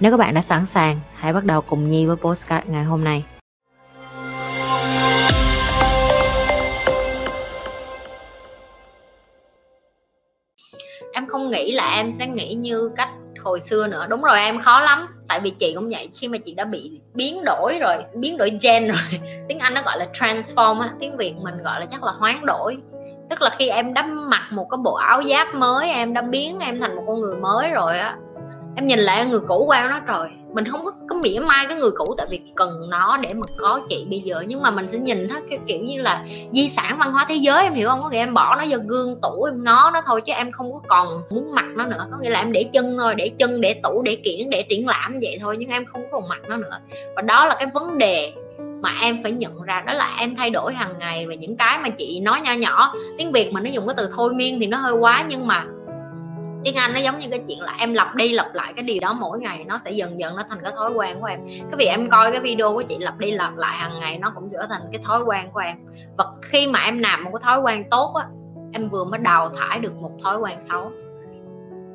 Nếu các bạn đã sẵn sàng, hãy bắt đầu cùng Nhi với podcast ngày hôm nay. Em không nghĩ là em sẽ nghĩ như cách hồi xưa nữa. Đúng rồi, em khó lắm. Tại vì chị cũng vậy, khi mà chị đã bị biến đổi rồi, biến đổi gen rồi. Tiếng Anh nó gọi là transform, tiếng Việt mình gọi là chắc là hoán đổi. Tức là khi em đã mặc một cái bộ áo giáp mới, em đã biến em thành một con người mới rồi á. Em nhìn lại người cũ qua nó rồi, mình không có mỉa mai cái người cũ tại vì cần nó để mà có chị bây giờ, nhưng mà mình sẽ nhìn hết cái kiểu như là di sản văn hóa thế giới, em hiểu không? Có nghĩa em bỏ nó vào gương tủ, em ngó nó thôi chứ em không có còn muốn mặc nó nữa. Có nghĩa là em để chân thôi, để chân, để tủ, để kiển, để triển lãm vậy thôi, nhưng em không còn mặc nó nữa. Và đó là cái vấn đề mà em phải nhận ra, đó là em thay đổi hàng ngày. Và những cái mà chị nói nho nhỏ, tiếng Việt mà nó dùng cái từ thôi miên thì nó hơi quá, nhưng mà tiếng Anh nó giống như cái chuyện là em lặp đi lặp lại cái điều đó mỗi ngày, nó sẽ dần dần nó thành cái thói quen của em. Cái việc em coi cái video của chị lặp đi lặp lại hàng ngày nó cũng trở thành cái thói quen của em. Và khi mà em làm một cái thói quen tốt á, em vừa mới đào thải được một thói quen xấu.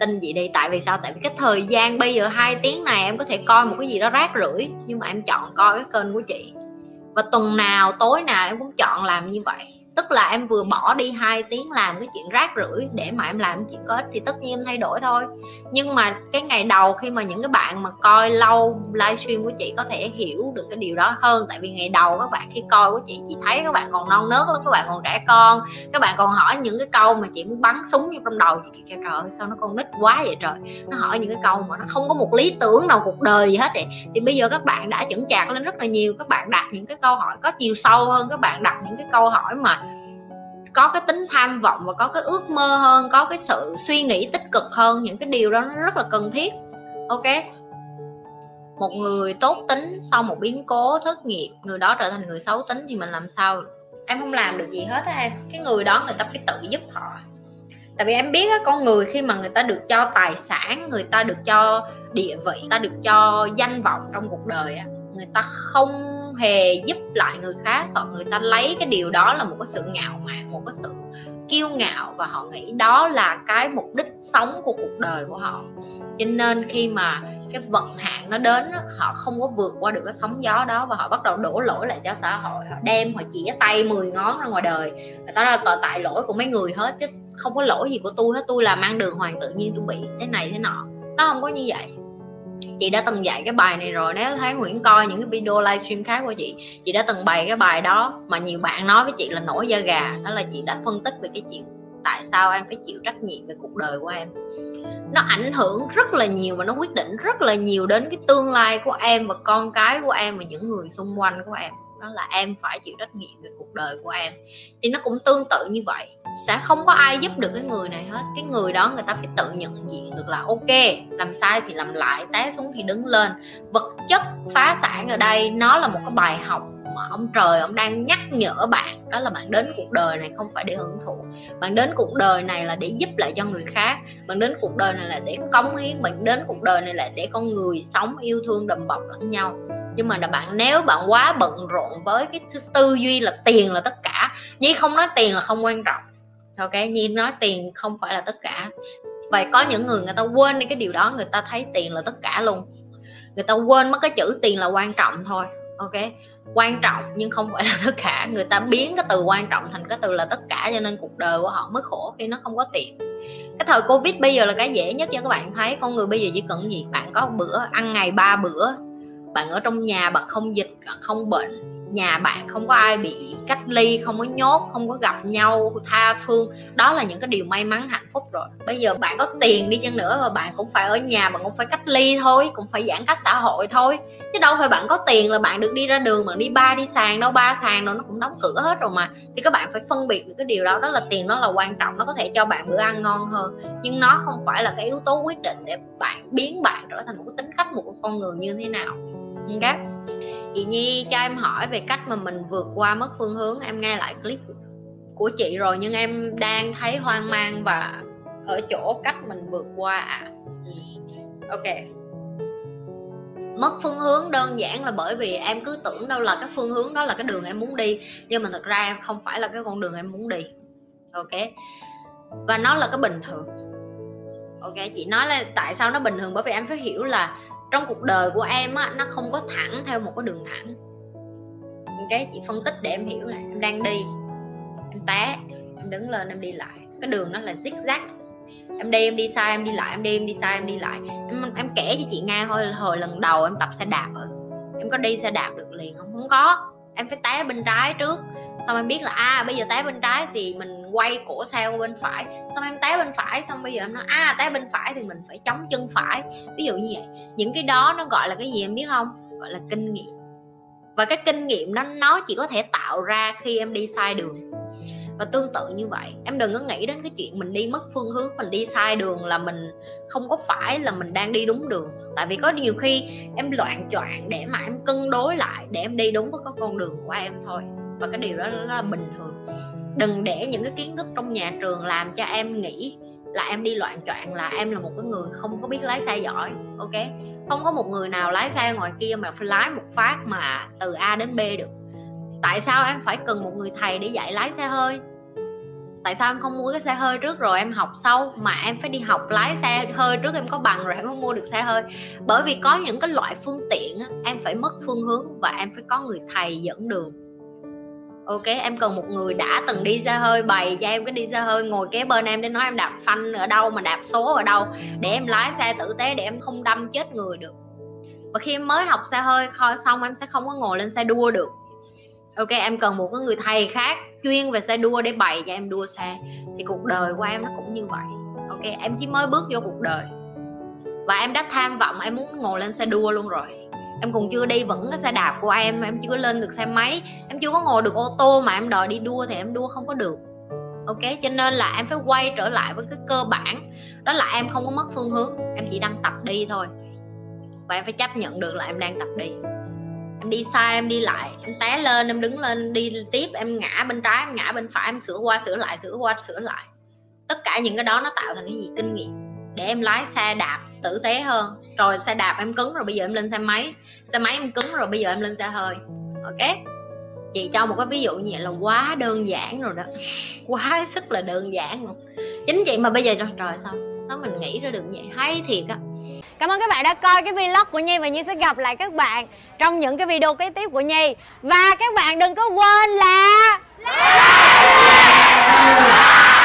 Tin vậy đi, tại vì sao? Tại vì cái thời gian bây giờ 2 tiếng này em có thể coi một cái gì đó rác rưởi, nhưng mà em chọn coi cái kênh của chị. Và tuần nào, tối nào em cũng chọn làm như vậy. Tức là em vừa bỏ đi 2 tiếng làm cái chuyện rác rưởi để mà em làm chuyện có ích, thì tất nhiên em thay đổi thôi. Nhưng mà cái ngày đầu khi mà những cái bạn mà coi lâu livestream của chị có thể hiểu được cái điều đó hơn. Tại vì ngày đầu các bạn khi coi của chị thấy các bạn còn non nớt lắm, các bạn còn trẻ con, các bạn còn hỏi những cái câu mà chị muốn bắn súng vô trong đầu. Chị kêu trời ơi sao nó con nít quá vậy trời, nó hỏi những cái câu mà nó không có một lý tưởng nào cuộc đời gì hết vậy. Thì bây giờ các bạn đã chững chạc lên rất là nhiều, các bạn đặt những cái câu hỏi có chiều sâu hơn, các bạn đặt những cái câu hỏi mà có cái tính tham vọng và có cái ước mơ hơn, có cái sự suy nghĩ tích cực hơn. Những cái điều đó nó rất là cần thiết. Ok, một người tốt tính sau một biến cố thất nghiệp, người đó trở thành người xấu tính thì mình làm sao? Em không làm được gì hết á em. Cái người đó người ta phải tự giúp họ. Tại vì em biết á, con người khi mà người ta được cho tài sản, người ta được cho địa vị, người ta được cho danh vọng trong cuộc đời á, người ta không hề giúp lại người khác, hoặc người ta lấy cái điều đó là một cái sự ngạo mạn, một cái sự kiêu ngạo, và họ nghĩ đó là cái mục đích sống của cuộc đời của họ. Cho nên khi mà cái vận hạn nó đến, họ không có vượt qua được cái sóng gió đó và họ bắt đầu đổ lỗi lại cho xã hội. Họ đem, họ chĩa tay 10 ngón ra ngoài đời, người ta là tại lỗi của mấy người hết chứ không có lỗi gì của tôi hết, tôi làm ăn đường hoàng tự nhiên tôi bị thế này thế nọ. Nó không có như vậy. Chị đã từng dạy cái bài này rồi. Nếu Thái Nguyễn coi những cái video livestream khác của chị đã từng bày cái bài đó mà nhiều bạn nói với chị là nổi da gà. Đó là chị đã phân tích về cái chuyện tại sao em phải chịu trách nhiệm về cuộc đời của em. Nó ảnh hưởng rất là nhiều và nó quyết định rất là nhiều đến cái tương lai của em và con cái của em và những người xung quanh của em. Đó là em phải chịu trách nhiệm về cuộc đời của em. Thì nó cũng tương tự như vậy, sẽ không có ai giúp được cái người này hết. Cái người đó người ta phải tự nhận diện được là ok, làm sai thì làm lại, té xuống thì đứng lên. Vật chất phá sản ở đây nó là một cái bài học mà ông trời ông đang nhắc nhở bạn. Đó là bạn đến cuộc đời này không phải để hưởng thụ, bạn đến cuộc đời này là để giúp lại cho người khác, bạn đến cuộc đời này là để cống hiến, bạn đến cuộc đời này là để con người sống yêu thương đùm bọc lẫn nhau. Nhưng mà là bạn, nếu bạn quá bận rộn với cái tư duy là tiền là tất cả. Nhi không nói tiền là không quan trọng, ok? Nhi nói tiền không phải là tất cả. Vậy có những người ta quên đi cái điều đó, người ta thấy tiền là tất cả luôn, người ta quên mất cái chữ tiền là quan trọng thôi, ok? Quan trọng nhưng không phải là tất cả. Người ta biến cái từ quan trọng thành cái từ là tất cả, cho nên cuộc đời của họ mới khổ khi nó không có tiền. Cái thời Covid bây giờ là cái dễ nhất cho các bạn thấy. Con người bây giờ chỉ cần gì? Bạn có bữa ăn ngày 3 bữa, bạn ở trong nhà, bạn không dịch, bạn không bệnh, nhà bạn không có ai bị cách ly, không có nhốt, không có gặp nhau, tha phương. Đó là những cái điều may mắn hạnh phúc rồi. Bây giờ bạn có tiền đi chăng nữa mà bạn cũng phải ở nhà, bạn cũng phải cách ly thôi, cũng phải giãn cách xã hội thôi. Chứ đâu phải bạn có tiền là bạn được đi ra đường, bạn đi bar, đi sàn đâu, bar sàn đâu nó cũng đóng cửa hết rồi mà. Thì các bạn phải phân biệt được cái điều đó. Đó là tiền nó là quan trọng, nó có thể cho bạn bữa ăn ngon hơn, nhưng nó không phải là cái yếu tố quyết định để bạn biến bạn trở thành một cái tính cách, một con người như thế nào. Okay. Chị Nhi cho em hỏi về cách mà mình vượt qua mất phương hướng. Em nghe lại clip của chị rồi nhưng em đang thấy hoang mang và ở chỗ cách mình vượt qua ạ. Ok. Mất phương hướng đơn giản là bởi vì em cứ tưởng đâu là cái phương hướng đó là cái đường em muốn đi, nhưng mà thật ra em không phải là cái con đường em muốn đi. Ok. Và nó là cái bình thường. Ok, chị nói là tại sao nó bình thường, bởi vì em phải hiểu là trong cuộc đời của em á, nó không có thẳng theo một cái đường thẳng. Cái chị phân tích để em hiểu là em đang đi, em té, em đứng lên, em đi lại. Cái đường nó là zigzag. Em đi, em đi sai, em đi lại, em đi, em đi sai, em đi lại. Em kể cho chị nghe thôi, hồi lần đầu em tập xe đạp rồi, em có đi xe đạp được liền không? Không có. Em phải té bên trái trước, xong em biết là bây giờ té bên trái thì mình quay cổ xe qua bên phải. Xong em té bên phải, xong bây giờ em nói té bên phải thì mình phải chống chân phải, ví dụ như vậy. Những cái đó nó gọi là cái gì em biết không? Gọi là kinh nghiệm. Và cái kinh nghiệm đó nó chỉ có thể tạo ra khi em đi sai đường. Và tương tự như vậy, em đừng có nghĩ đến cái chuyện mình đi mất phương hướng, mình đi sai đường là mình không có phải là mình đang đi đúng đường. Tại vì có nhiều khi em loạng choạng để mà em cân đối lại, để em đi đúng với cái con đường của em thôi. Và cái điều đó là bình thường. Đừng để những cái kiến thức trong nhà trường làm cho em nghĩ là em đi loạng choạng là em là một cái người không có biết lái xe giỏi. Ok, không có một người nào lái xe ngoài kia mà phải lái một phát mà từ A đến B được. Tại sao em phải cần một người thầy để dạy lái xe hơi? Tại sao em không mua cái xe hơi trước rồi em học sau, mà em phải đi học lái xe hơi trước, em có bằng rồi em mới mua được xe hơi? Bởi vì có những cái loại phương tiện em phải mất phương hướng và em phải có người thầy dẫn đường. Ok, em cần một người đã từng đi xe hơi bày cho em cái đi xe hơi, ngồi kế bên em để nói em đạp phanh ở đâu, mà đạp số ở đâu, để em lái xe tử tế, để em không đâm chết người được. Và khi em mới học xe hơi xong em sẽ không có ngồi lên xe đua được. Ok, em cần một cái người thầy khác chuyên về xe đua để bày cho em đua xe. Thì cuộc đời của em nó cũng như vậy. Ok, em chỉ mới bước vô cuộc đời và em đã tham vọng em muốn ngồi lên xe đua luôn rồi. Em còn chưa đi vững cái xe đạp của em chưa lên được xe máy, em chưa có ngồi được ô tô mà em đòi đi đua thì em đua không có được. Ok, cho nên là em phải quay trở lại với cái cơ bản, đó là em không có mất phương hướng, em chỉ đang tập đi thôi. Và em phải chấp nhận được là em đang tập đi. Em đi sai, em đi lại, em té lên, em đứng lên, đi tiếp, em ngã bên trái, em ngã bên phải, em sửa qua, sửa lại, sửa qua, sửa lại. Tất cả những cái đó nó tạo thành cái gì? Kinh nghiệm. Để em lái xe đạp tử tế hơn. Rồi xe đạp em cứng rồi, bây giờ em lên xe máy. Xe máy em cứng rồi, bây giờ em lên xe hơi. Ok? Chị cho một cái ví dụ như vậy là quá đơn giản rồi đó. Quá sức là đơn giản luôn. Chính chị mà bây giờ trời sao mình nghĩ ra được vậy? Hay thiệt á. Cảm ơn các bạn đã coi cái vlog của Nhi, và Nhi sẽ gặp lại các bạn trong những cái video kế tiếp của Nhi. Và các bạn đừng có quên là